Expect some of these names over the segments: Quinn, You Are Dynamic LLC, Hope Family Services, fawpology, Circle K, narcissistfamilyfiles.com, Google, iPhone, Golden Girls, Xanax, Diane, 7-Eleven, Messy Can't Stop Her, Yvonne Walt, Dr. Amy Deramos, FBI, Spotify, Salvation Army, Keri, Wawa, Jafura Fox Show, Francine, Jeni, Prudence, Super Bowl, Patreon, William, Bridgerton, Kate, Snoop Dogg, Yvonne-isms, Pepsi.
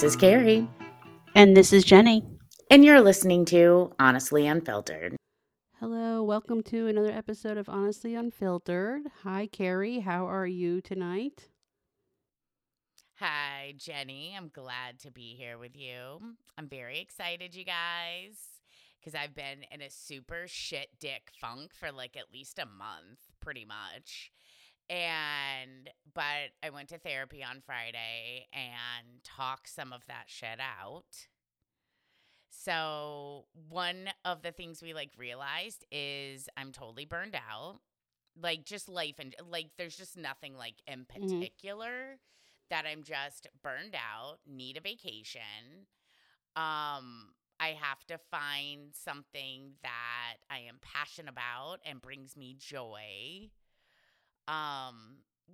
This is Keri. And this is Jeni. And you're listening to Honestly Unfiltered. Hello, welcome to another episode of Honestly Unfiltered. Hi, Keri. How are you tonight? Hi, Jeni. I'm glad to be here with you. I'm very excited, you guys, because I've been in a super shit dick funk for like at least a month, pretty much. But I went to therapy on Friday and talked some of that shit out. So one of the things we like realized is I'm totally burned out. Like just life and like there's just nothing like in particular that I'm just burned out, need a vacation. I have to find something that I am passionate about and brings me joy.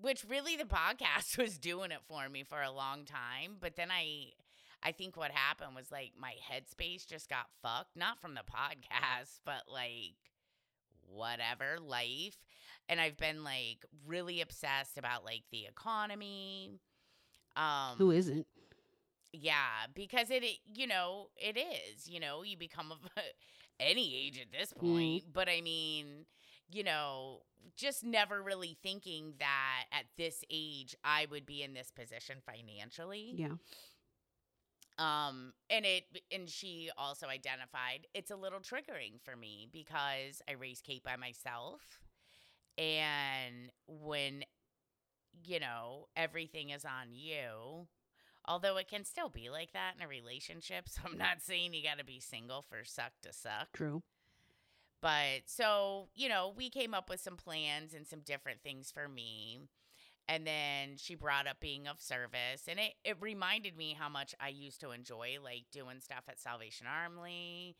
Which really the podcast was doing it for me for a long time. But then I think what happened was like my headspace just got fucked, not from the podcast, but like whatever life. And I've been like really obsessed about like the economy. Who isn't? Yeah, because it is, you become any age at this point, but I mean, you know, just never really thinking that at this age I would be in this position financially. Yeah. And she also identified it's a little triggering for me because I raise Kate by myself. And when, you know, everything is on you, although it can still be like that in a relationship. So I'm not saying you got to be single for suck to suck. True. But so, you know, we came up with some plans and some different things for me. And then she brought up being of service. And it reminded me how much I used to enjoy, like, doing stuff at Salvation Army,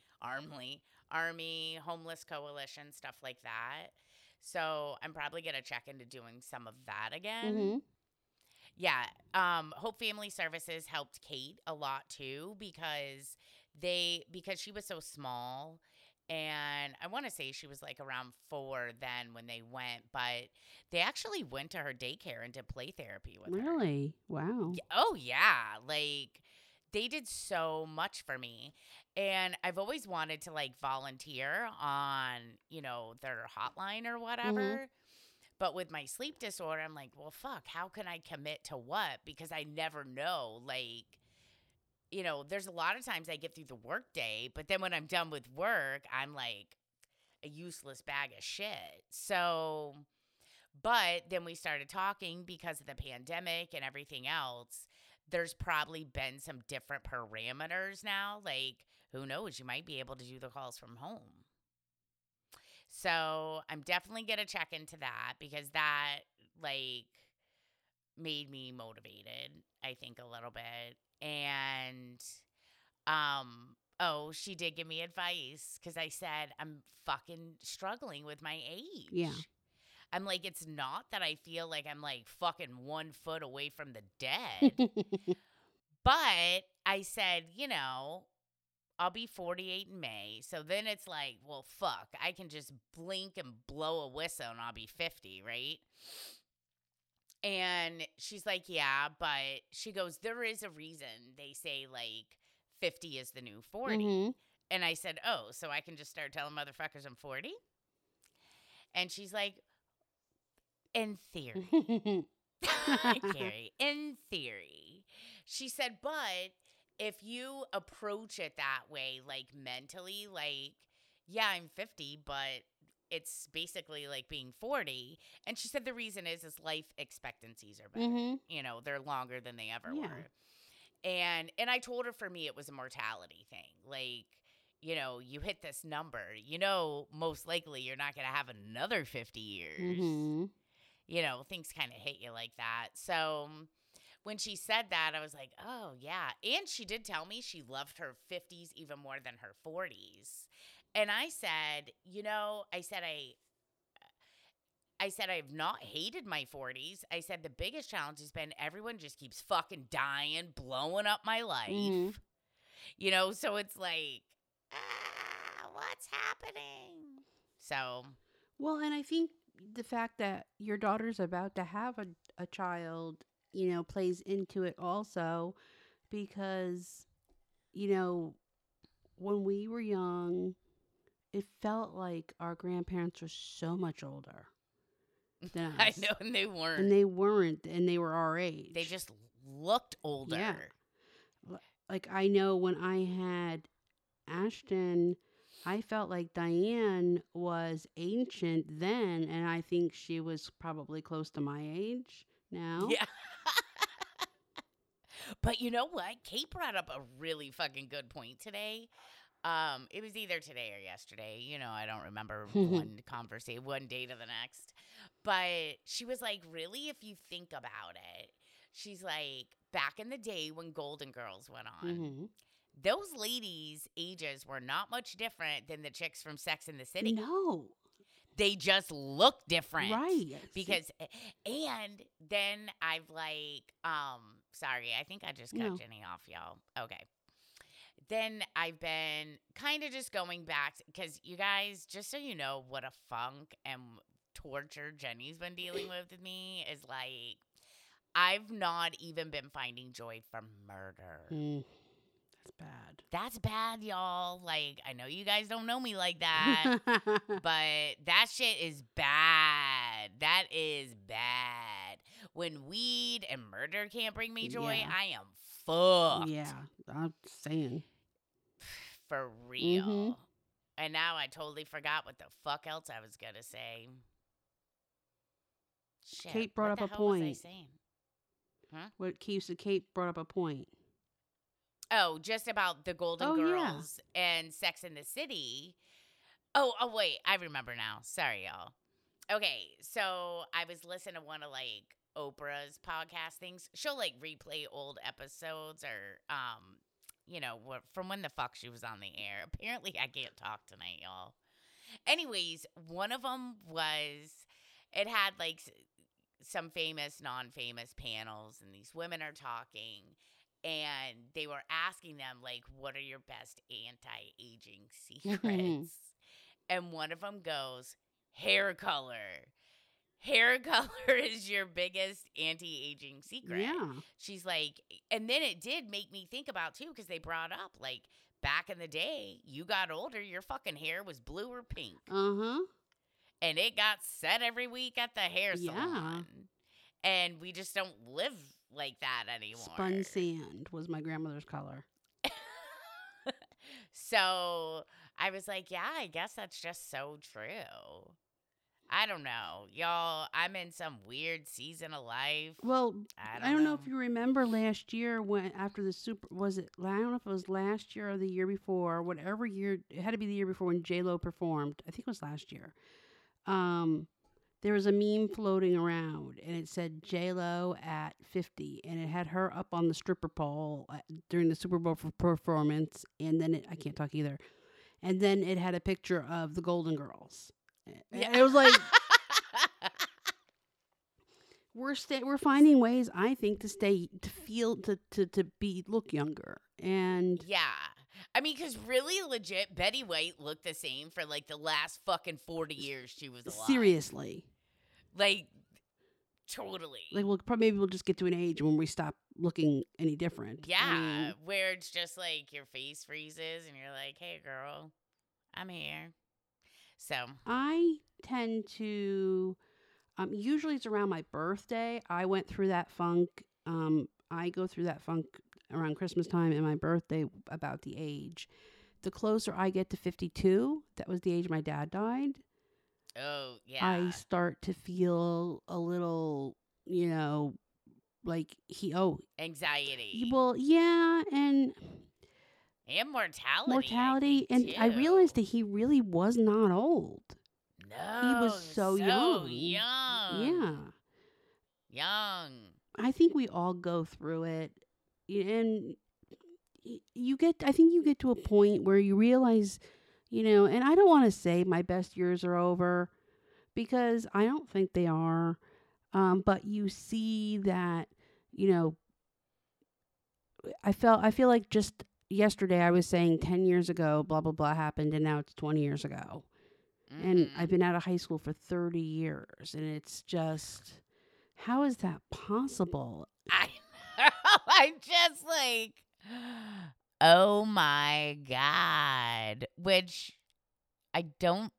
Homeless Coalition, stuff like that. So I'm probably going to check into doing some of that again. Mm-hmm. Yeah. Hope Family Services helped Kate a lot, too, because she was so small. And I want to say she was like around 4 then when they went, but they actually went to her daycare and did play therapy with her. Really? Wow. Oh, yeah. Like they did so much for me. And I've always wanted to like volunteer on, you know, their hotline or whatever. Mm-hmm. But with my sleep disorder, I'm like, well, fuck, how can I commit to what? Because I never know. Like, you know, there's a lot of times I get through the work day, but then when I'm done with work, I'm like a useless bag of shit. So, but then we started talking because of the pandemic and everything else. There's probably been some different parameters now. Like, who knows? You might be able to do the calls from home. So I'm definitely going to check into that because that, like, made me motivated, I think, a little bit. And, she did give me advice because I said, I'm fucking struggling with my age. Yeah. I'm like, it's not that I feel like I'm like fucking 1 foot away from the dead. But I said, you know, I'll be 48 in May. So then it's like, well, fuck, I can just blink and blow a whistle and I'll be 50, right? And she's like, yeah, but she goes, there is a reason they say like 50 is the new 40. Mm-hmm. And I said, oh, so I can just start telling motherfuckers I'm 40? And she's like, in theory. Keri, in theory. She said, but if you approach it that way, like mentally, like, yeah, I'm 50, but it's basically like being 40. And she said the reason is life expectancies are better. Mm-hmm. You know, they're longer than they ever were. And I told her for me it was a mortality thing. Like, you know, you hit this number, you know, most likely you're not going to have another 50 years. Mm-hmm. You know, things kind of hit you like that. So when she said that, I was like, oh, yeah. And she did tell me she loved her 50s even more than her 40s. And I said, you know, I said I've not hated my 40s. I said the biggest challenge has been everyone just keeps fucking dying, blowing up my life. Mm-hmm. You know, so it's like, what's happening? So. Well, and I think the fact that your daughter's about to have a child, you know, plays into it also. because, you know, when we were young, it felt like our grandparents were so much older than us. I know, and they weren't. And they weren't, and they were our age. They just looked older. Yeah. Like, I know when I had Ashton, I felt like Diane was ancient then, and I think she was probably close to my age now. Yeah. But you know what? Kate brought up a really fucking good point today. It was either today or yesterday. You know, I don't remember one day to the next. But she was like, really, if you think about it, she's like, back in the day when Golden Girls went on, those ladies' ages were not much different than the chicks from Sex and the City. No. They just look different. Right. Because, and then I've like, sorry, I think I just got Jeni off, y'all. Okay. Then I've been kind of just going back because you guys, just so you know what a funk and torture Jeni's been dealing with me is like, I've not even been finding joy from murder. That's bad, y'all. Like, I know you guys don't know me like that, but that shit is bad. That is bad. When weed and murder can't bring me joy, I am fucked. Yeah, I'm saying. For real. And now I totally forgot what the fuck else I was going to say. Shit, Kate brought up a point. What was I saying? Huh? Kate brought up a point. Oh, just about the Golden Girls and Sex and the City. Oh, wait. I remember now. Sorry, y'all. Okay, so I was listening to one of, like, Oprah's podcast things. She'll, like, replay old episodes or, you know, from when the fuck she was on the air. Apparently, I can't talk tonight, y'all. Anyways, one of them was, it had, like, some famous, non-famous panels, and these women are talking. And they were asking them, like, what are your best anti-aging secrets? And one of them goes, hair color. Hair color is your biggest anti-aging secret. Yeah. She's like, and then it did make me think about, too, because they brought up, like, back in the day, you got older, your fucking hair was blue or pink. And it got set every week at the hair salon. And we just don't live like that anymore. Spun sand was my grandmother's color. So I was like, yeah, I guess that's just so true. I don't know. Y'all, I'm in some weird season of life. Well, I don't know if you remember last year when after the I don't know if it was last year or the year before, whatever year, it had to be the year before when J-Lo performed. I think it was last year. There was a meme floating around, and it said J-Lo at 50, and it had her up on the stripper pole during the Super Bowl performance, and then I can't talk either. And then it had a picture of the Golden Girls. And it was like, we're finding ways, I think, to be look younger, and yeah. I mean, because really legit, Betty White looked the same for, like, the last fucking 40 years she was alive. Seriously. Like, totally. Like, well, probably maybe we'll just get to an age when we stop looking any different. Yeah, where it's just, like, your face freezes and you're like, hey, girl, I'm here. So. I tend to, usually it's around my birthday. I went through that funk. I go through that funk around Christmas time and my birthday about the age. The closer I get to 52, that was the age my dad died. Oh, yeah. I start to feel a little, you know, like anxiety. Well, yeah, and mortality. And too. I realized that he really was not old. No. He was so young. Yeah. Young. I think we all go through it. And you get to a point where you realize, you know, and I don't want to say my best years are over because I don't think they are. But you see that, you know, I feel like just yesterday I was saying 10 years ago, blah, blah, blah happened. And now it's 20 years ago. Mm-hmm. And I've been out of high school for 30 years. And it's just, how is that possible? I'm just like, Oh my God. Which I don't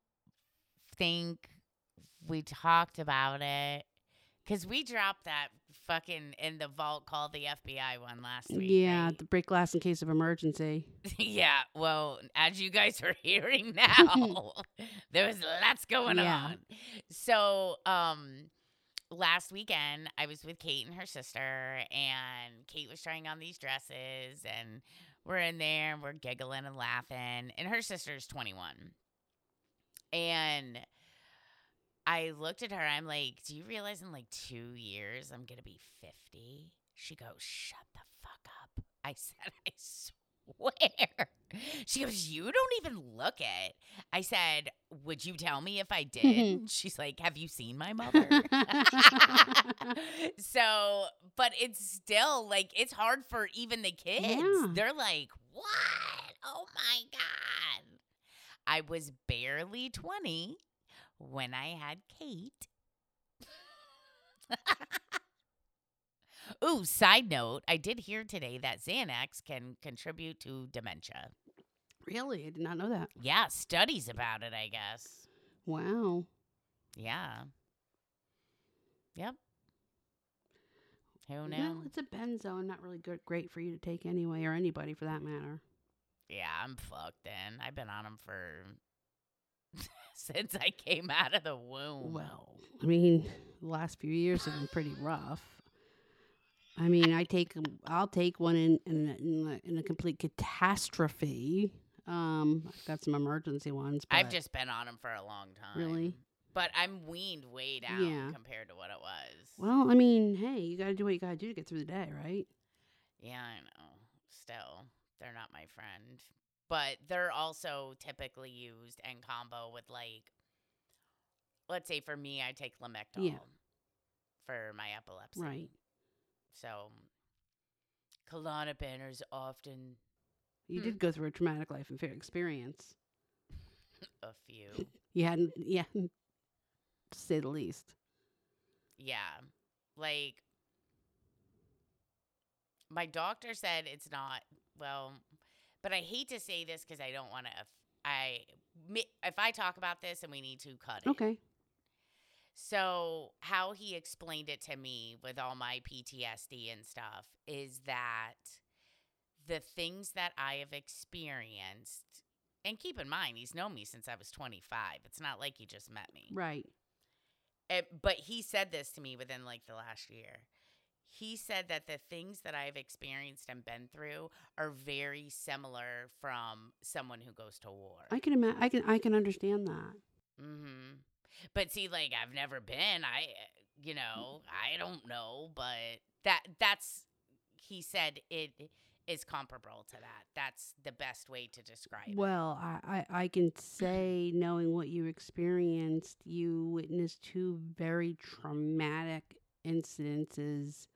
think we talked about it. Because we dropped that fucking in the vault called the FBI one last week. Yeah, right? The break glass in case of emergency. Yeah, well, as you guys are hearing now, there was lots going on. So last weekend, I was with Kate and her sister, and Kate was trying on these dresses, and we're in there, and we're giggling and laughing, and her sister's 21. And I looked at her. I'm like, do you realize in like 2 years I'm going to be 50? She goes, shut the fuck up. I said, I swear. She goes, you don't even look it. I said, would you tell me if I did? She's like, have you seen my mother? So, but it's still like, it's hard for even the kids. Yeah. They're like, what? Oh my God. I was barely 20. When I had Kate. Ooh, side note, I did hear today that Xanax can contribute to dementia. Really? I did not know that. Yeah, studies about it, I guess. Wow. Yeah. Yep. Who knew? Well, it's a benzo and not really great for you to take anyway, or anybody for that matter. Yeah, I'm fucked then. I've been on them for... since I came out of the womb. Well, I mean, the last few years have been pretty rough. I mean, I'll take one in a complete catastrophe. I've got some emergency ones. But I've just been on them for a long time. Really? But I'm weaned way down compared to what it was. Well, I mean, hey, you got to do what you got to do to get through the day, right? Yeah, I know. Still, they're not my friend. But they're also typically used in combo with, like, let's say for me, I take Lamictal for my epilepsy. Right. So, Klonopin is often... You did go through a traumatic life and fair experience. A few. Yeah, to say the least. Yeah. Like, my doctor said it's not, well... But I hate to say this because I don't want to. If I talk about this, and we need to cut it. Okay. So how he explained it to me with all my PTSD and stuff is that the things that I have experienced, and keep in mind, he's known me since I was 25. It's not like he just met me. Right. But he said this to me within like the last year. He said that the things that I've experienced and been through are very similar from someone who goes to war. I can imagine. I can understand that. Mm-hmm. But see, like, I've never been. I don't know. But that's he said it is comparable to that. That's the best way to describe it. Well, I can say, knowing what you experienced, you witnessed two very traumatic incidences.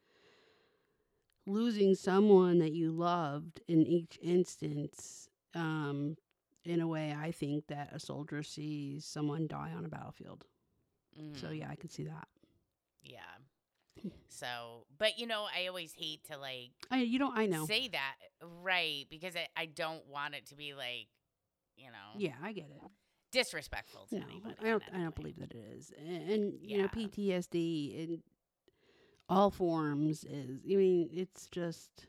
Losing someone that you loved in each instance, in a way, I think that a soldier sees someone die on a battlefield. Mm. So, yeah, I can see that. Yeah. So, but, you know, I always hate to, like... I know. Say that, right, because I don't want it to be, like, you know... Yeah, I get it. Disrespectful to anybody. I don't believe that it is. And you know, PTSD in all forms is... I mean, it's just...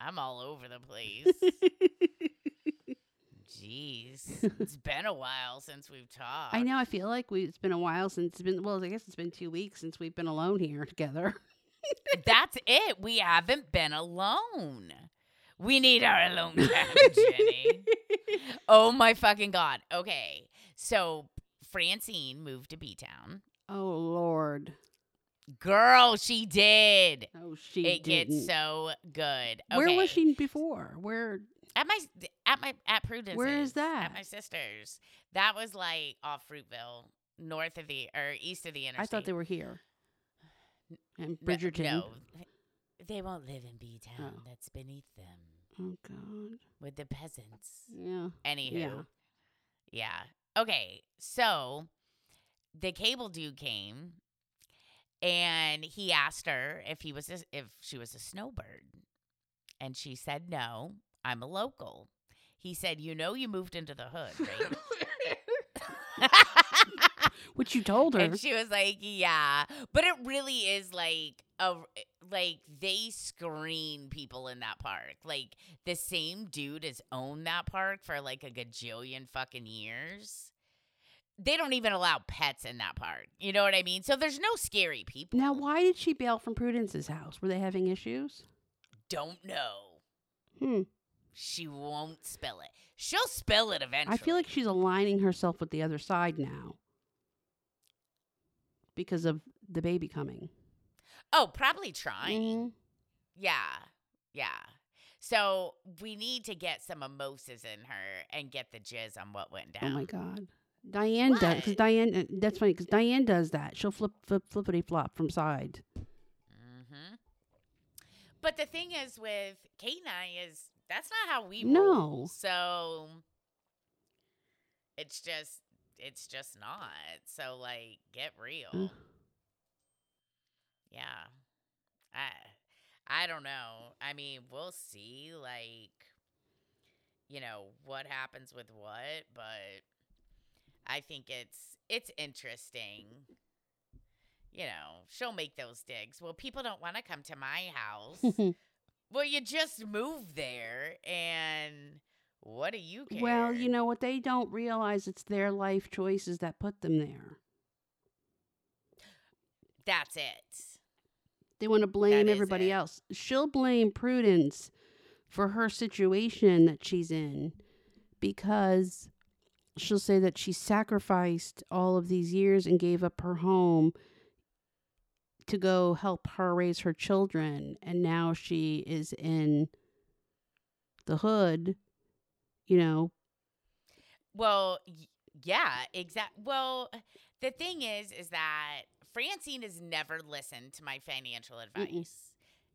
I'm all over the place. Jeez. It's been a while since we've talked. I know. I feel like it's been a while since... Well, I guess it's been 2 weeks since we've been alone here together. That's it. We haven't been alone. We need our alone time, Jeni. Oh, my fucking God. Okay. So, Francine moved to B-Town. Oh, Lord. Girl, she did. Oh, she did. It gets so good. Okay. Where was she before? Where? At Prudence. Where is that? At my sister's. That was, like, off Fruitville, east of the interstate. I thought they were here. And Bridgerton. No. They won't live in B-Town. Oh. That's beneath them. Oh, God. With the peasants. Yeah. Anywho. Yeah. Okay. So the cable dude came, and he asked her if she was a snowbird. And she said, no, I'm a local. He said, you know, you moved into the hood, right? Which you told her. And she was like, yeah. But it really is like, they screen people in that park. Like, the same dude has owned that park for like a gajillion fucking years. They don't even allow pets in that park. You know what I mean? So there's no scary people. Now, why did she bail from Prudence's house? Were they having issues? Don't know. She won't spill it. She'll spill it eventually. I feel like she's aligning herself with the other side now because of the baby coming. Oh, probably trying. Mm-hmm. Yeah. So we need to get some mimosas in her and get the jizz on what went down. Oh, my God. Diane does, because Diane, that's funny, because Diane does that. She'll flippity flop from side. Mm-hmm. But the thing is with Kate and I is that's not how we roll. So it's just not. So like, get real. Yeah. I don't know. I mean, we'll see, like, you know, what happens with what, but I think it's interesting. You know, she'll make those digs. Well, people don't want to come to my house. Well, you just moved there, and what do you care? Well, you know what? They don't realize it's their life choices that put them there. That's it. They want to blame everybody else. She'll blame Prudence for her situation that she's in because she'll say that she sacrificed all of these years and gave up her home to go help her raise her children. And now she is in the hood, you know. Well, yeah, exactly. Well, the thing is that Francine has never listened to my financial advice.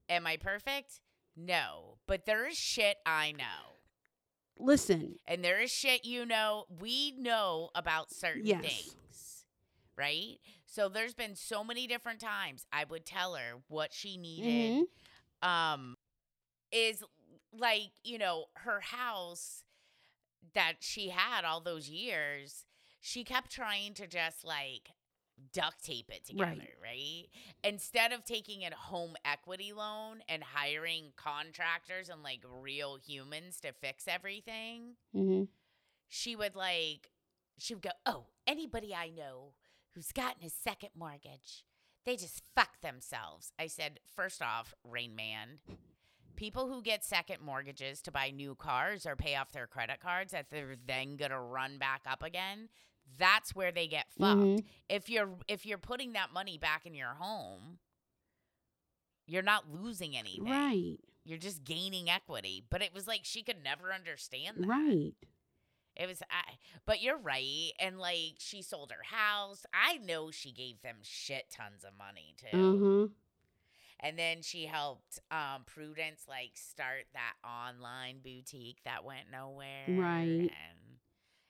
Am I perfect? No, but there is shit I know. Listen. And there is shit, you know, we know about certain things, right? So there's been so many different times I would tell her what she needed is like, you know, her house that she had all those years, she kept trying to just like duct tape it together, right? Instead of taking a home equity loan and hiring contractors and like real humans to fix everything, she would go, oh, anybody I know who's gotten a second mortgage, they just fuck themselves. I said, first off, Rain Man, people who get second mortgages to buy new cars or pay off their credit cards that they're then going to run back up again, that's where they get fucked. If you're putting that money back in your home, you're not losing anything. Right. You're just gaining equity. But it was like she could never understand that. Right. It was but you're right. And like she sold her house. I know she gave them shit tons of money too. And then she helped Prudence like start that online boutique that went nowhere. Right. And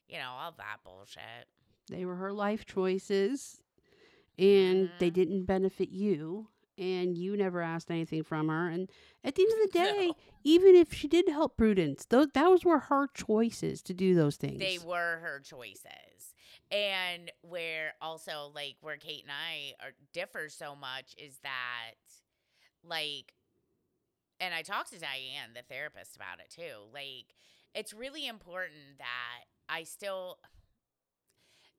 you know, all that bullshit. They were her life choices, and they didn't benefit you, and you never asked anything from her. And at the end of the day, even if she did help Prudence, those were her choices to do those things. They were her choices. And where also, like, where Kate and I differ so much is that, like, and I talked to Diane, the therapist, about it too. Like, it's really important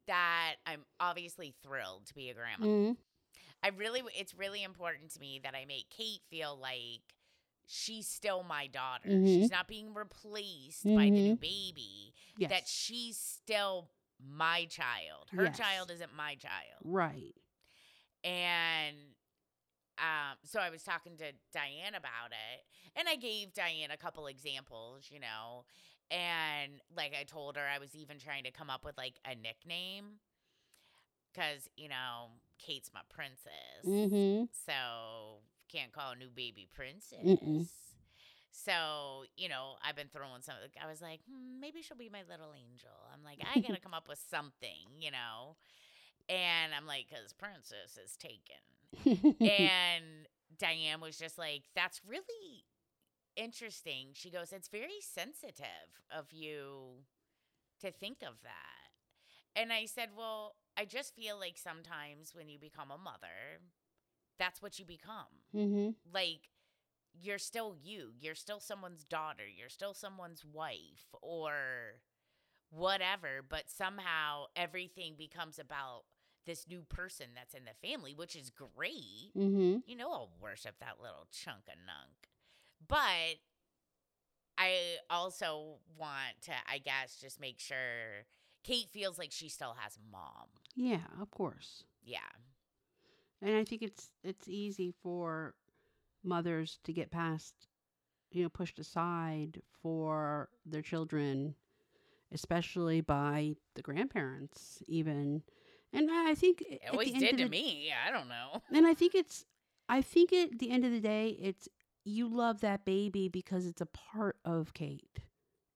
that I'm obviously thrilled to be a grandma. It's really important to me that I make Kate feel like she's still my daughter. She's not being replaced by the new baby. That she's still my child. Her child isn't my child. Right. And so I was talking to Diane about it, and I gave Diane a couple examples, you know. And, like, I told her I was even trying to come up with, like, a nickname because, you know, Kate's my princess. So can't call a new baby princess. So, you know, I've been throwing something. I was like, maybe she'll be my little angel. I'm like, I got to come up with something, you know. And I'm like, because princess is taken. And Diane was just like, that's really interesting. She goes, it's very sensitive of you to think of that. And I said, well, I just feel like sometimes when you become a mother, that's what you become. Mm-hmm. Like, you're still you. You're still someone's daughter. You're still someone's wife or whatever. But somehow everything becomes about this new person that's in the family, which is great. Mm-hmm. You know, I'll worship that little chunk of nunk. But I also want to, I guess, just make sure Kate feels like she still has mom. Yeah, of course. Yeah. And I think it's easy for mothers to get past, you know, pushed aside for their children, especially by the grandparents even. And I think it always did to me. I don't know. And I think at the end of the day, it's, you love that baby because it's a part of Kate.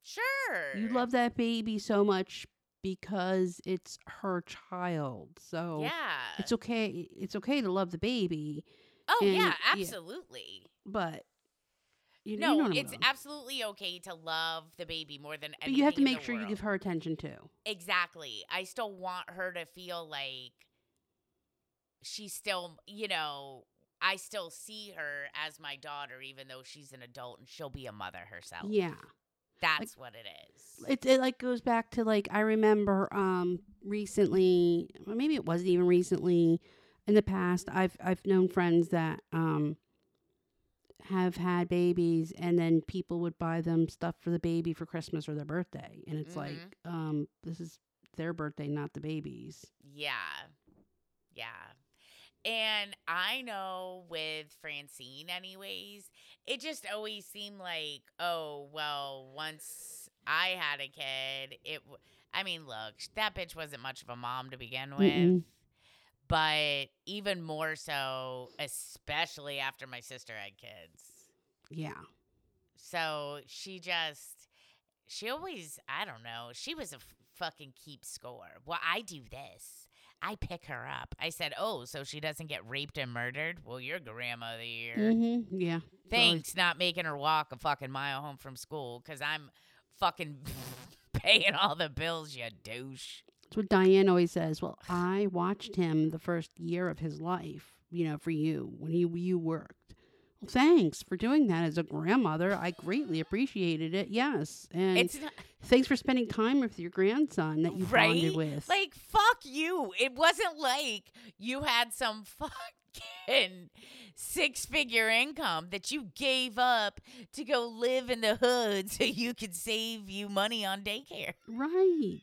Sure. You love that baby so much because it's her child. So yeah, it's okay. It's okay to love the baby. Oh, and, yeah, absolutely. Yeah. But you know it's absolutely okay to love the baby more than anything. But you have to make sure you give her attention too. Exactly. I still want her to feel like she's still, you know, I still see her as my daughter, even though she's an adult and she'll be a mother herself. Yeah. That's like, what it is. It like goes back to, like, I remember recently, well, maybe it wasn't even recently, in the past, I've known friends that have had babies, and then people would buy them stuff for the baby for Christmas or their birthday. And it's mm-hmm. like, this is their birthday, not the baby's. Yeah. Yeah. And I know with Francine anyways, it just always seemed like, oh, well, once I had a kid, I mean, look, that bitch wasn't much of a mom to begin with. Mm-mm. But even more so, especially after my sister had kids. Yeah. So she always, I don't know, she was a fucking keep score. Well, I do this. I pick her up. I said, oh, so she doesn't get raped and murdered? Well, you're grandma of the year. Mm-hmm. Yeah. Thanks, not making her walk a fucking mile home from school because I'm fucking paying all the bills, you douche. That's what Diane always says. Well, I watched him the first year of his life, you know, for you when you worked. Well, thanks for doing that as a grandmother. I greatly appreciated it. Yes. And thanks for spending time with your grandson that you right? bonded with. Like, fuck you. It wasn't like you had some fucking six-figure income that you gave up to go live in the hood so you could save you money on daycare. Right.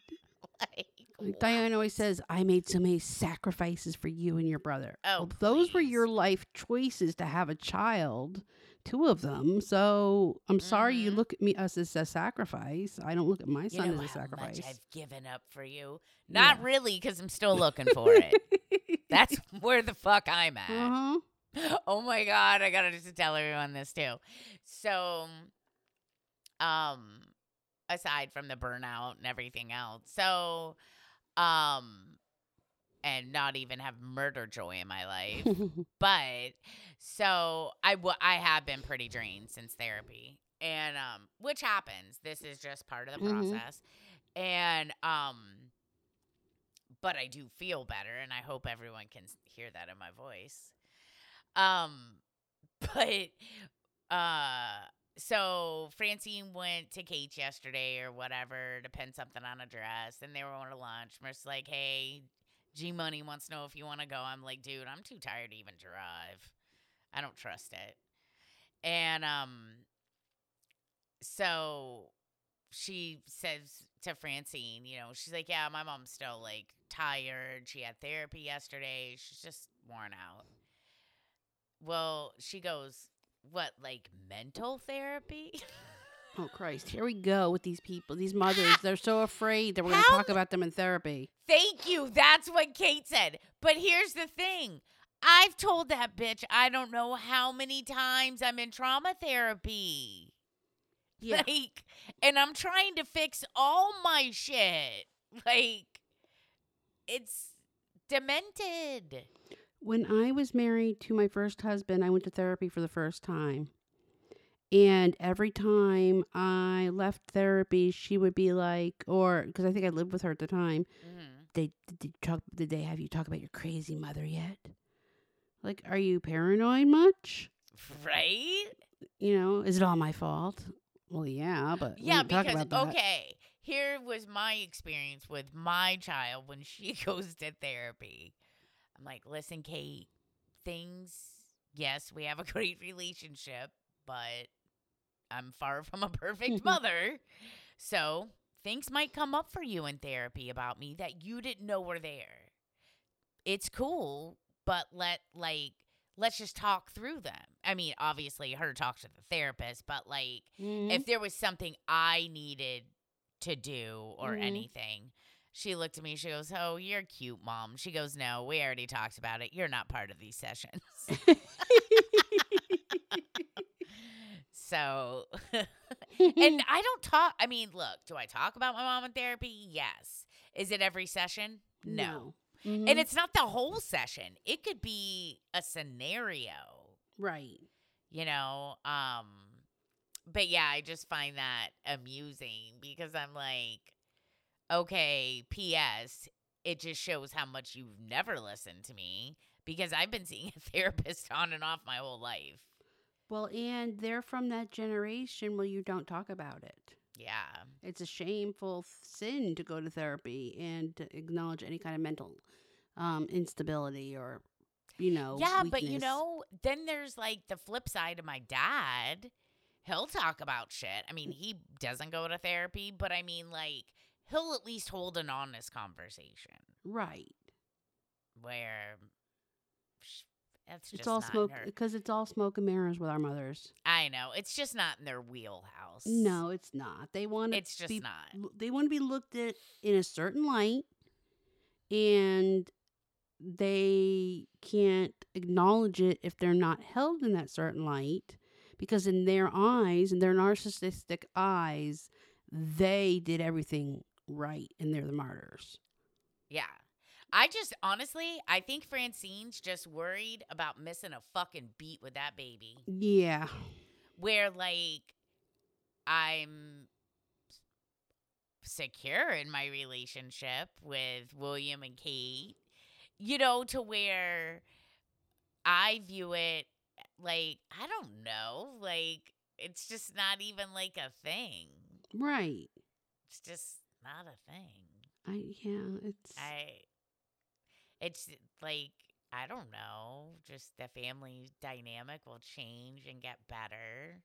Like, Diane always says, I made so many sacrifices for you and your brother. Oh, well, those were your life choices to have a child, two of them. So I'm sorry you look at me us as a sacrifice. I don't look at my son as a sacrifice. Much I've given up for you. Not really, because I'm still looking for it. That's where the fuck I'm at. Uh-huh. Oh my God, I gotta just tell everyone this too. So, aside from the burnout and everything else. So, and not even have murder joy in my life. But, so, I have been pretty drained since therapy. And, which happens. This is just part of the process. Mm-hmm. And, but I do feel better. And I hope everyone can hear that in my voice. So Francine went to Kate's yesterday or whatever to pin something on a dress, and they were going to lunch. Merce's like, hey, G-Money wants to know if you want to go. I'm like, dude, I'm too tired to even drive. I don't trust it. And so she says to Francine, you know, she's like, yeah, my mom's still, like, tired. She had therapy yesterday. She's just worn out. Well, she goes, what, like mental therapy? Oh, Christ. Here we go with these people, these mothers. They're so afraid that we're going to talk about them in therapy. Thank you. That's what Kate said. But here's the thing. I've told that bitch I don't know how many times I'm in trauma therapy. Yeah. Like, and I'm trying to fix all my shit. Like, it's demented. When I was married to my first husband, I went to therapy for the first time. And every time I left therapy, she would be like, or because I think I lived with her at the time, did they have you talk about your crazy mother yet? Like, are you paranoid much? Right? You know, is it all my fault? Well, yeah, but yeah, because talk about okay, here was my experience with my child when she goes to therapy. I'm like, listen, Kate, yes, we have a great relationship, but I'm far from a perfect mother. So things might come up for you in therapy about me that you didn't know were there. It's cool, but let's just talk through them. I mean, obviously her talks to the therapist, but like if there was something I needed to do or anything, she looked at me, she goes, oh, you're cute, Mom. She goes, no, we already talked about it. You're not part of these sessions. So, and I don't talk, I mean, look, do I talk about my mom in therapy? Yes. Is it every session? No. Mm-hmm. And it's not the whole session. It could be a scenario. Right. You know, but yeah, I just find that amusing because I'm like, okay, P.S., it just shows how much you've never listened to me because I've been seeing a therapist on and off my whole life. Well, and they're from that generation where you don't talk about it. Yeah. It's a shameful sin to go to therapy and to acknowledge any kind of mental instability or, you know, weakness. But, you know, then there's like the flip side of my dad. He'll talk about shit. I mean, he doesn't go to therapy, but I mean, like, he'll at least hold an honest conversation. Right. Where... It's all smoke because it's all smoke and mirrors with our mothers. I know. It's just not in their wheelhouse. No, it's not. They want to They want to be looked at in a certain light, and they can't acknowledge it if they're not held in that certain light, because in their eyes, in their narcissistic eyes, they did everything right and they're the martyrs. Yeah. I just, honestly, I think Francine's just worried about missing a fucking beat with that baby. Yeah. Where, like, I'm secure in my relationship with William and Kate, you know, to where I view it, like, I don't know. Like, it's just not even, like, a thing. Right. It's just not a thing. It's like, I don't know, just the family dynamic will change and get better.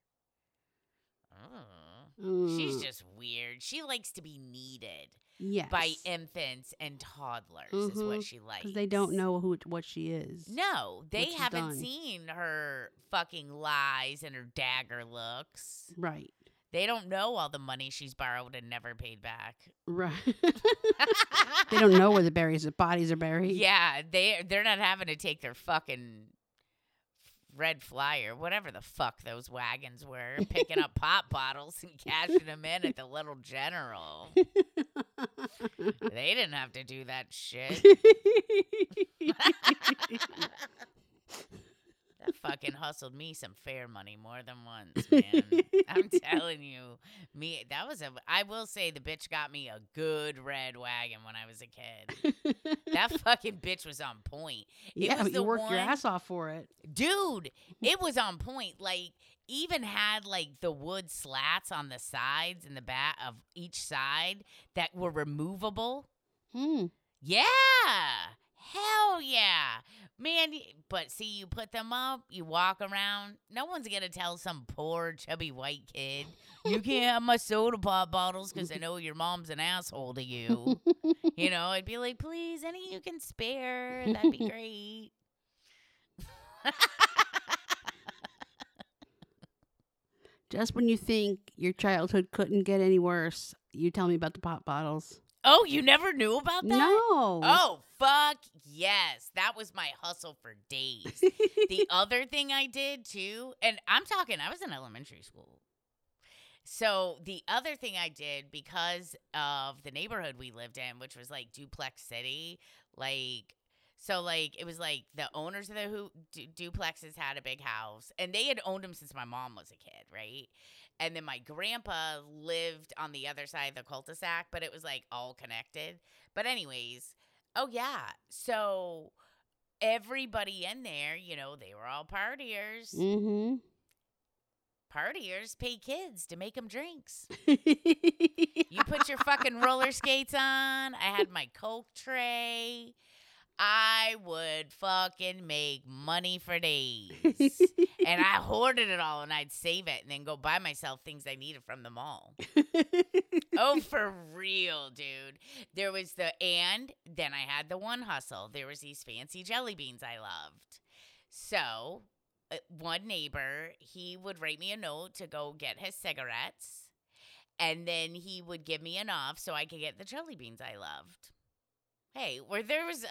She's just weird. She likes to be needed by infants and toddlers is what she likes. Because they don't know what she is. No, they haven't seen her fucking lies and her dagger looks. Right. They don't know all the money she's borrowed and never paid back. Right. They don't know where the bodies are buried. Yeah, they're not having to take their fucking red flyer, whatever the fuck those wagons were, picking up pop bottles and cashing them in at the Little General. They didn't have to do that shit. That fucking hustled me some fair money more than once, man. I'm telling you, I will say the bitch got me a good red wagon when I was a kid. That fucking bitch was on point. You worked your ass off for it. Dude, it was on point. Like, even had like the wood slats on the sides and the back of each side that were removable. Yeah. Hell yeah. Man, but see, you put them up, you walk around. No one's going to tell some poor, chubby white kid, you can't have my soda pop bottles because I know your mom's an asshole to you. You know, I'd be like, please, any you can spare. That'd be great. Just when you think your childhood couldn't get any worse, you tell me about the pop bottles. Oh, you never knew about that? No. Oh, fuck yes. That was my hustle for days. The other thing I did, too, and I'm talking, I was in elementary school. So the other thing I did because of the neighborhood we lived in, which was like Duplex City, like So, like, it was, like, the owners of the duplexes had a big house. And they had owned them since my mom was a kid, right? And then my grandpa lived on the other side of the cul-de-sac, but it was, like, all connected. But anyways, oh, yeah. So everybody in there, you know, they were all partiers. Mm-hmm. Partiers pay kids to make them drinks. You put your fucking roller skates on. I had my Coke tray. I would fucking make money for days. And I hoarded it all, and I'd save it and then go buy myself things I needed from the mall. Oh, for real, dude. There was and then I had the one hustle. There was these fancy jelly beans I loved. So one neighbor, he would write me a note to go get his cigarettes, and then he would give me enough so I could get the jelly beans I loved. Hey, where there was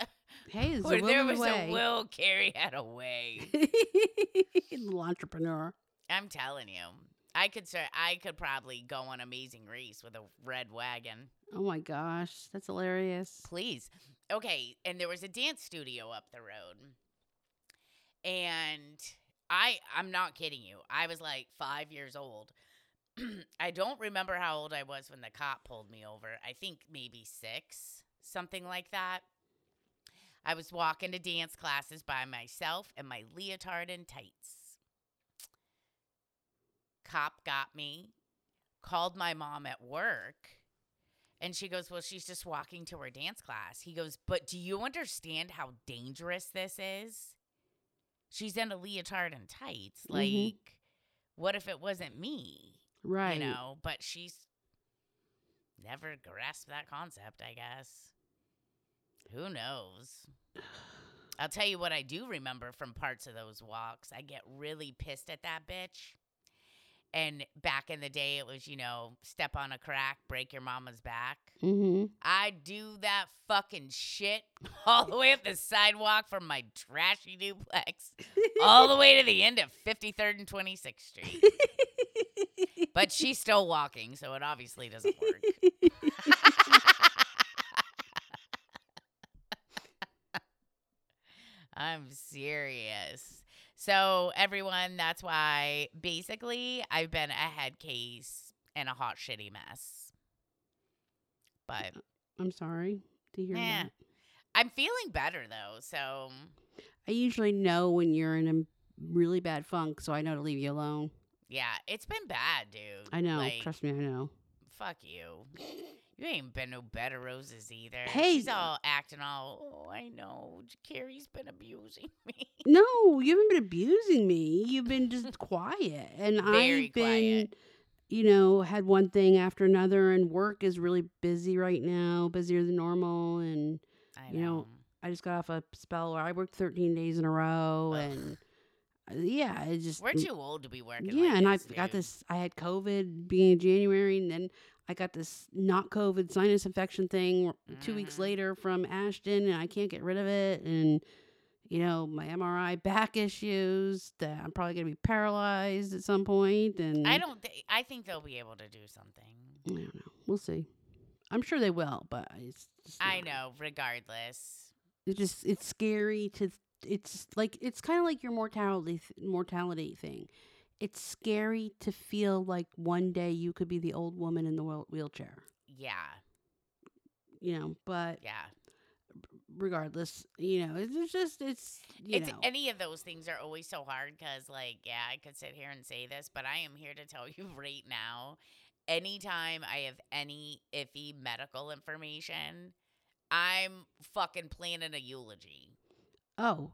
a will, Keri had a way. Little entrepreneur. I'm telling you, I could probably go on Amazing Race with a red wagon. Oh my gosh, that's hilarious. Please, okay. And there was a dance studio up the road, and I'm not kidding you. I was like 5 years old. I don't remember how old I was when the cop pulled me over. I think maybe 6. Something like that. I was walking to dance classes by myself in my leotard and tights. Cop got me, called my mom at work, and she goes, well, she's just walking to her dance class. He goes, but do you understand how dangerous this is? She's in a leotard and tights. Like, what if it wasn't me? Right. You know, but she's never grasped that concept, I guess. Who knows? I'll tell you what I do remember from parts of those walks. I get really pissed at that bitch. And back in the day, it was, you know, step on a crack, break your mama's back. Mm-hmm. I do that fucking shit all the way up the sidewalk from my trashy duplex all the way to the end of 53rd and 26th Street. But she's still walking, so it obviously doesn't work. I'm serious. So, everyone, that's why basically I've been a head case and a hot, shitty mess. But I'm sorry to hear that. I'm feeling better, though. So I usually know when you're in a really bad funk, so I know to leave you alone. Yeah, it's been bad, dude. I know. Like, trust me, I know. Fuck you. You ain't been no bed of roses either. Hey. She's all acting all, oh, I know, Keri's been abusing me. No, you haven't been abusing me. You've been just quiet. And I've been, quiet. You know, had one thing after another, and work is really busy right now, busier than normal. And, you know, I just got off a spell where I worked 13 days in a row. Ugh. And yeah, it just, we're too old to be working. Yeah, like and this, got this. I had COVID beginning of January, and then I got this not COVID sinus infection thing 2 weeks later from Ashton, and I can't get rid of it. And you know, my MRI back issues. That I'm probably gonna be paralyzed at some point. And I think they'll be able to do something. I don't know. We'll see. I'm sure they will, but it's just I know. Regardless, it's scary to. It's like it's kind of like your mortality thing. It's scary to feel like one day you could be the old woman in the wheelchair. Yeah, you know, but yeah. Regardless, you know, it's any of those things are always so hard because, like, yeah, I could sit here and say this, but I am here to tell you right now. Anytime I have any iffy medical information, I'm fucking planning a eulogy. Oh,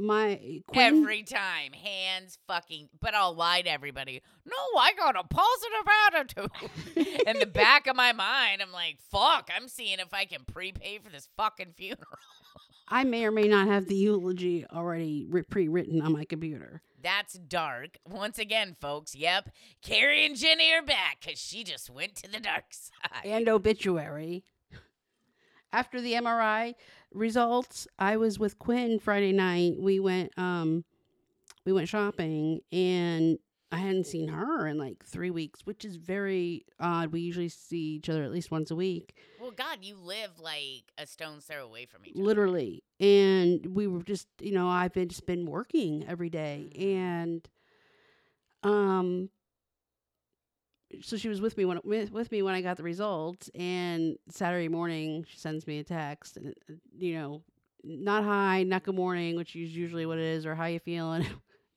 my Quinn. Every time, hands fucking, but I'll lie to everybody. No, I got a positive attitude. In the back of my mind, I'm like, fuck, I'm seeing if I can prepay for this fucking funeral. I may or may not have the eulogy already pre-written on my computer. That's dark. Once again, folks, yep, Keri and Jeni are back because she just went to the dark side. And obituary. After the MRI results, I was with Quinn Friday night. We went shopping, and I hadn't seen her in like 3 weeks, which is very odd. We usually see each other at least once a week. Well, God, you live like a stone's throw away from each other. Literally. And we were just, you know, I've been just been working every day. And so she was with me when I got the results. And Saturday morning, she sends me a text, and, you know, not hi, not good morning, which is usually what it is, or how you feeling.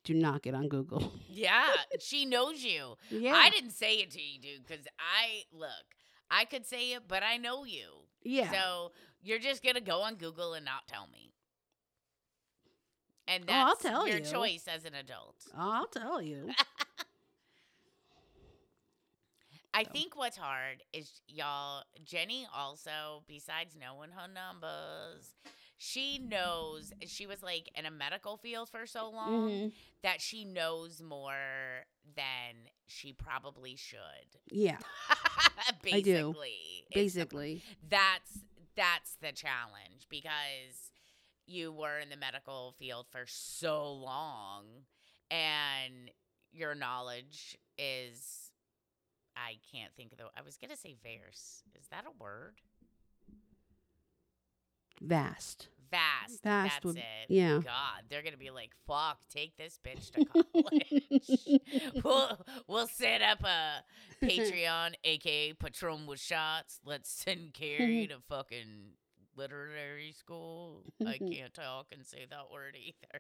Do not get on Google. Yeah, she knows you. Yeah. I didn't say it to you, dude, because I could say it, but I know you. Yeah. So you're just going to go on Google and not tell me. And that's your choice as an adult. Oh, I'll tell you. I think what's hard is, y'all, Jeni also, besides knowing her numbers, she knows, she was like in a medical field for so long that she knows more than she probably should. Yeah. Basically. I do. Basically. That's the challenge, because you were in the medical field for so long and your knowledge is, I can't think of the, I was going to say verse. Is that a word? Vast. That's would, it. Yeah. God, they're going to be like, fuck, take this bitch to college. we'll set up a Patreon, a.k.a. Patron with Shots. Let's send Keri to fucking literary school. I can't talk and say that word either.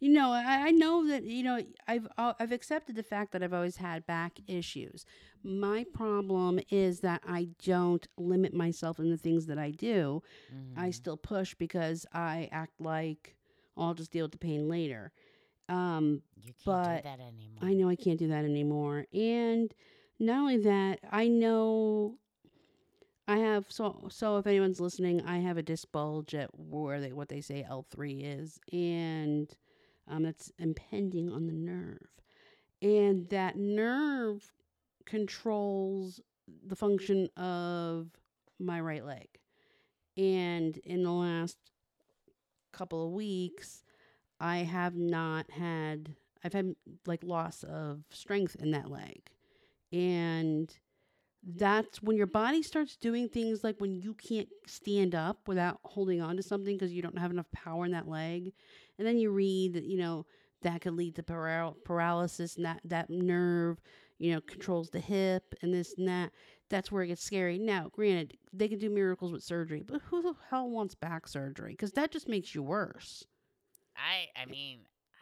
You know, I know that, you know, I've accepted the fact that I've always had back issues. My problem is that I don't limit myself in the things that I do. Mm-hmm. I still push because I act like I'll just deal with the pain later. You can't do that anymore. I know I can't do that anymore. And not only that, I know I have, so if anyone's listening, I have a disc bulge at what they say L3 is, and that's impending on the nerve. And that nerve controls the function of my right leg. And in the last couple of weeks, I've had like loss of strength in that leg. And that's when your body starts doing things like when you can't stand up without holding on to something because you don't have enough power in that leg. And then you read that, you know, that could lead to paralysis, and that nerve, you know, controls the hip and this and that. That's where it gets scary. Now, granted, they can do miracles with surgery, but who the hell wants back surgery? Because that just makes you worse. I mean,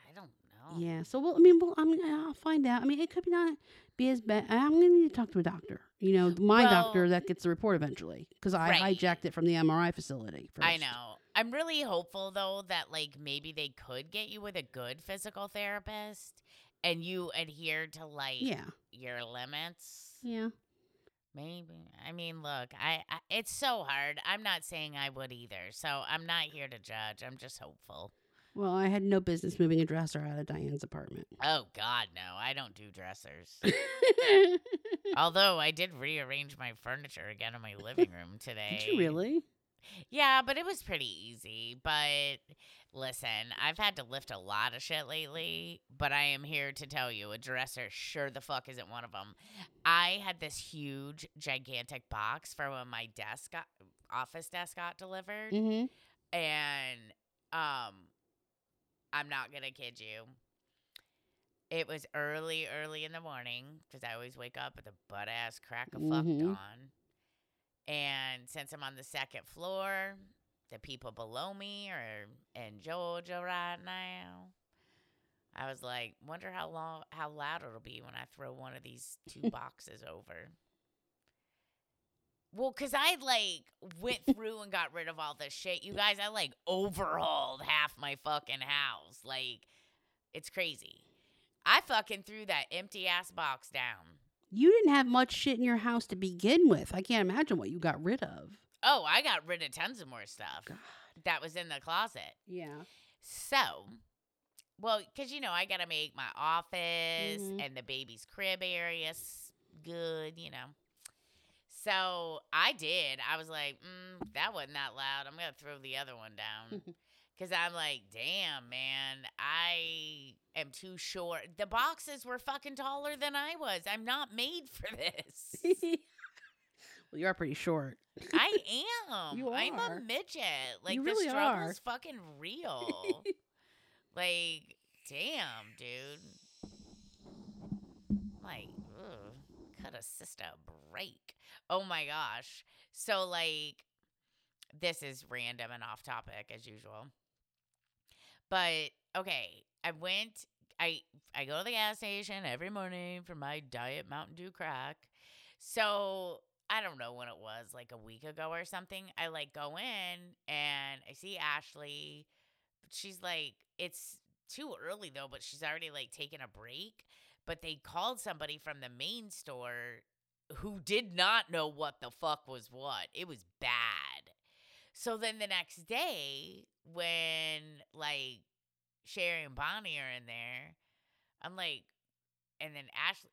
I don't know. Yeah. So, I'll find out. I mean, it could not be as bad. I'm going to need to talk to a doctor. You know, doctor that gets the report eventually, because I hijacked it from the MRI facility first. I know. I'm really hopeful, though, that, like, maybe they could get you with a good physical therapist and you adhere to, like, your limits. Yeah. Maybe. I mean, look, I it's so hard. I'm not saying I would either, so I'm not here to judge. I'm just hopeful. Well, I had no business moving a dresser out of Diane's apartment. Oh, God, no. I don't do dressers. Although I did rearrange my furniture again in my living room today. Did you really? Yeah, but it was pretty easy. But listen, I've had to lift a lot of shit lately, but I am here to tell you a dresser sure the fuck isn't one of them. I had this huge, gigantic box for when my office desk got delivered. Mm-hmm. And I'm not going to kid you. It was early in the morning, because I always wake up with a butt-ass crack of fuck dawn. And since I'm on the second floor, the people below me are in Georgia right now. I was like, wonder how loud it'll be when I throw one of these two boxes over. Well, because I, like, went through and got rid of all this shit. You guys, I, like, overhauled half my fucking house. Like, it's crazy. I fucking threw that empty-ass box down. You didn't have much shit in your house to begin with. I can't imagine what you got rid of. Oh, I got rid of tons of more stuff. God. That was in the closet. Yeah. So, well, because, you know, I got to make my office and the baby's crib areas good, you know. So I did. I was like, that wasn't that loud. I'm going to throw the other one down. Because I'm like, damn, man, I am too short. The boxes were fucking taller than I was. I'm not made for this. Well, you are pretty short. I am. You are. I'm a midget. Like, you really the struggle's fucking real. Like, damn, dude. Like, ugh, cut a sister a break. Oh, my gosh. So, like, this is random and off topic as usual. But, okay, I go to the gas station every morning for my diet Mountain Dew crack. So, I don't know when it was, like a week ago or something. I, like, go in and I see Ashley. She's like, it's too early, though, but she's already, like, taking a break. But they called somebody from the main store who did not know what the fuck was what. It was bad. So then the next day when, like, Sherry and Bonnie are in there, I'm like, and then Ashley,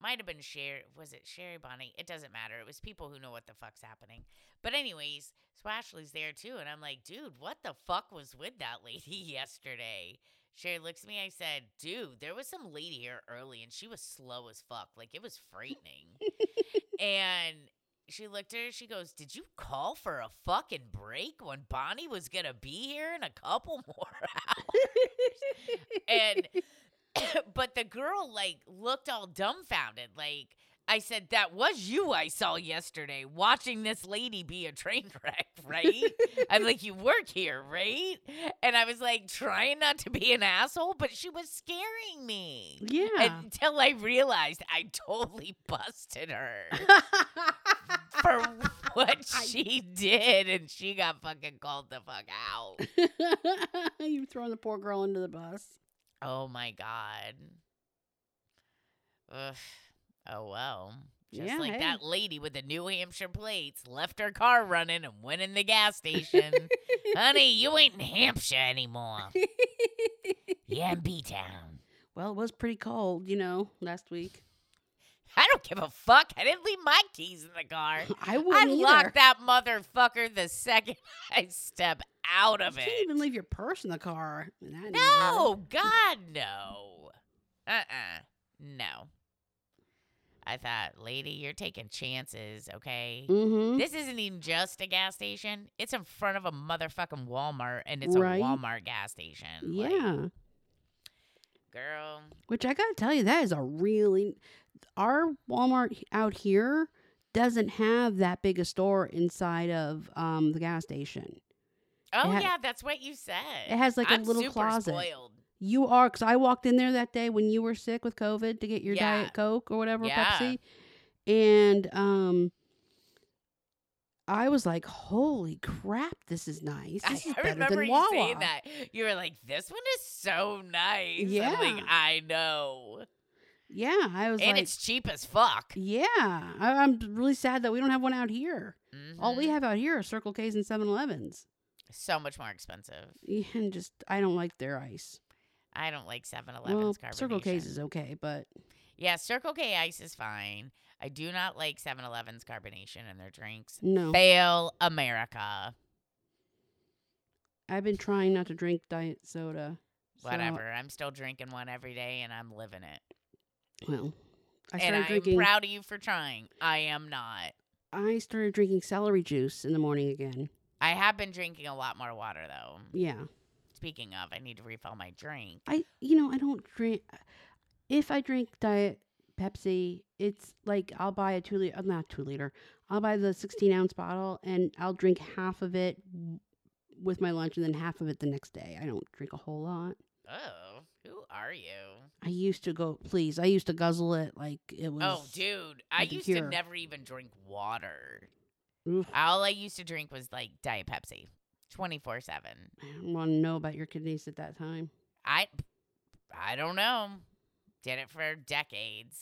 might have been Sherry, was it Sherry, Bonnie? It doesn't matter. It was people who know what the fuck's happening. But anyways, so Ashley's there too. And I'm like, dude, what the fuck was with that lady yesterday? Sherry looks at me. I said, dude, there was some lady here early and she was slow as fuck. Like, it was frightening. And she looked at her, she goes, did you call for a fucking break when Bonnie was going to be here in a couple more hours? And, but the girl, like, looked all dumbfounded. Like, I said, that was you I saw yesterday watching this lady be a train wreck, right? I'm like, you work here, right? And I was, like, trying not to be an asshole, but she was scaring me. Yeah. Until I realized I totally busted her. For what she did, and she got fucking called the fuck out. You're throwing the poor girl under the bus. Oh, my God. Ugh. Oh, well. Just yeah, like hey. That lady with the New Hampshire plates left her car running and went in the gas station. Honey, you ain't in Hampshire anymore. Yeah, in B-Town. Well, it was pretty cold, you know, last week. I don't give a fuck. I didn't leave my keys in the car. I wouldn't either. I locked that motherfucker the second I step out of it. You can't even leave your purse in the car. No, God, no. No. I thought, lady, you're taking chances, okay? Mm-hmm. This isn't even just a gas station. It's in front of a motherfucking Walmart, and it's right? A Walmart gas station. Yeah. Like, girl. Which I gotta tell you, that is a really... Our Walmart out here doesn't have that big a store inside of the gas station. Oh, yeah, that's what you said. It has like a little closet. I'm super spoiled. You are, because I walked in there that day when you were sick with COVID to get your Diet Coke or whatever, Pepsi. And I was like, holy crap, this is nice. This is better than Wawa. I remember you saying that. You were like, this one is so nice. Yeah. I'm like, I know. Yeah, I was, and like, it's cheap as fuck. Yeah, I'm really sad that we don't have one out here. Mm-hmm. All we have out here are Circle K's and 7-Elevens. So much more expensive. Yeah, and just I don't like their ice. I don't like 7-Elevens. Well, carbonation. Circle K's is okay, but yeah, Circle K ice is fine. I do not like 7-Eleven's carbonation in their drinks. No, fail America. I've been trying not to drink diet soda. Whatever, I'm still drinking one every day, and I'm living it. Well, I'm proud of you for trying. I am not. I started drinking celery juice in the morning again. I have been drinking a lot more water, though. Yeah. Speaking of, I need to refill my drink. I don't drink. If I drink Diet Pepsi, it's like I'll buy a 2 liter, not 2 liter. I'll buy the 16 ounce bottle and I'll drink half of it with my lunch and then half of it the next day. I don't drink a whole lot. Oh, who are you? I used to guzzle it like it was. Oh, dude. I used to never even drink water. Oof. All I used to drink was like Diet Pepsi 24/7. I don't want to know about your kidneys at that time. I don't know. Did it for decades.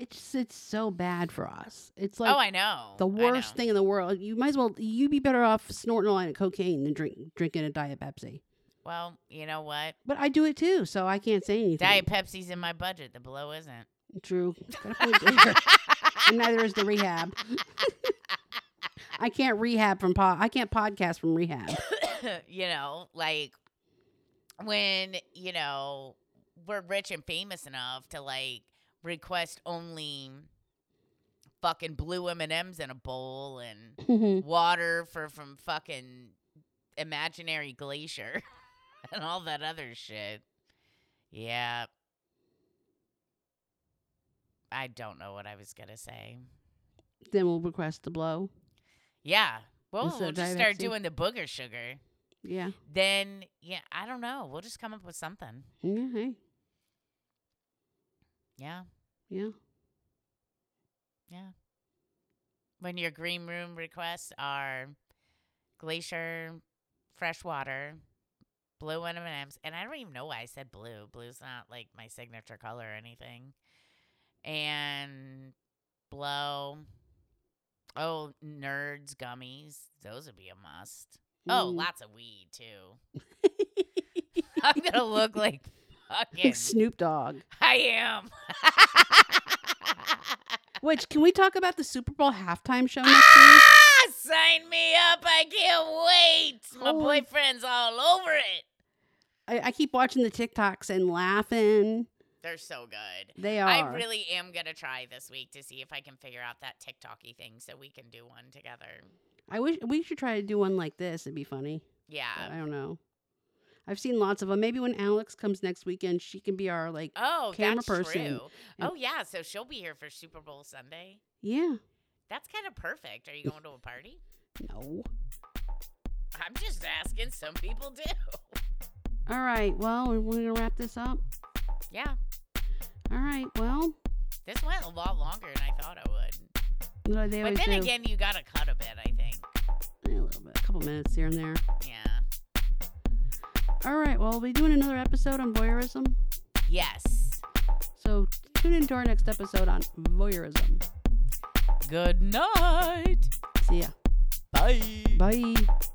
It's so bad for us. It's like, oh, I know. The worst thing in the world. You might as well, you'd be better off snorting a line of cocaine than drinking a Diet Pepsi. Well, you know what? But I do it too, so I can't say anything. Diet Pepsi's in my budget. The blow isn't. True. And neither is the rehab. I can't podcast from rehab. you know, like when, you know, we're rich and famous enough to like request only fucking blue M&Ms in a bowl and water from fucking imaginary glacier and all that other shit. Yeah. I don't know what I was going to say. Then we'll request the blow. Yeah. Well, we'll just start doing the booger sugar. Yeah. Then, yeah, I don't know. We'll just come up with something. Mm-hmm. Yeah. Yeah. Yeah. When your green room requests are glacier, fresh water, blue M&Ms. And I don't even know why I said blue. Blue's not like my signature color or anything. And blow. Oh, nerds, gummies. Those would be a must. Oh, lots of weed, too. I'm going to look like fucking Snoop Dogg. I am. Which, can we talk about the Super Bowl halftime show next week? Ah, sign me up. I can't wait. My boyfriend's all over it. I keep watching the TikToks and laughing. They're so good. They are. I really am going to try this week to see if I can figure out that TikTok-y thing so we can do one together. I wish we should try to do one like this. It'd be funny. Yeah. But I don't know. I've seen lots of them. Maybe when Alex comes next weekend, she can be our like camera person. True. Oh yeah, so she'll be here for Super Bowl Sunday. Yeah. That's kind of perfect. Are you going to a party? No. I'm just asking. Some people do. All right. Well, we're gonna wrap this up. Yeah. All right. Well, this went a lot longer than I thought it would. No, but then again, you gotta cut a bit, I think. A little bit. A couple minutes here and there. Yeah. All right. Well, we'll be doing another episode on voyeurism. Yes. So tune in to our next episode on voyeurism. Good night. See ya. Bye. Bye.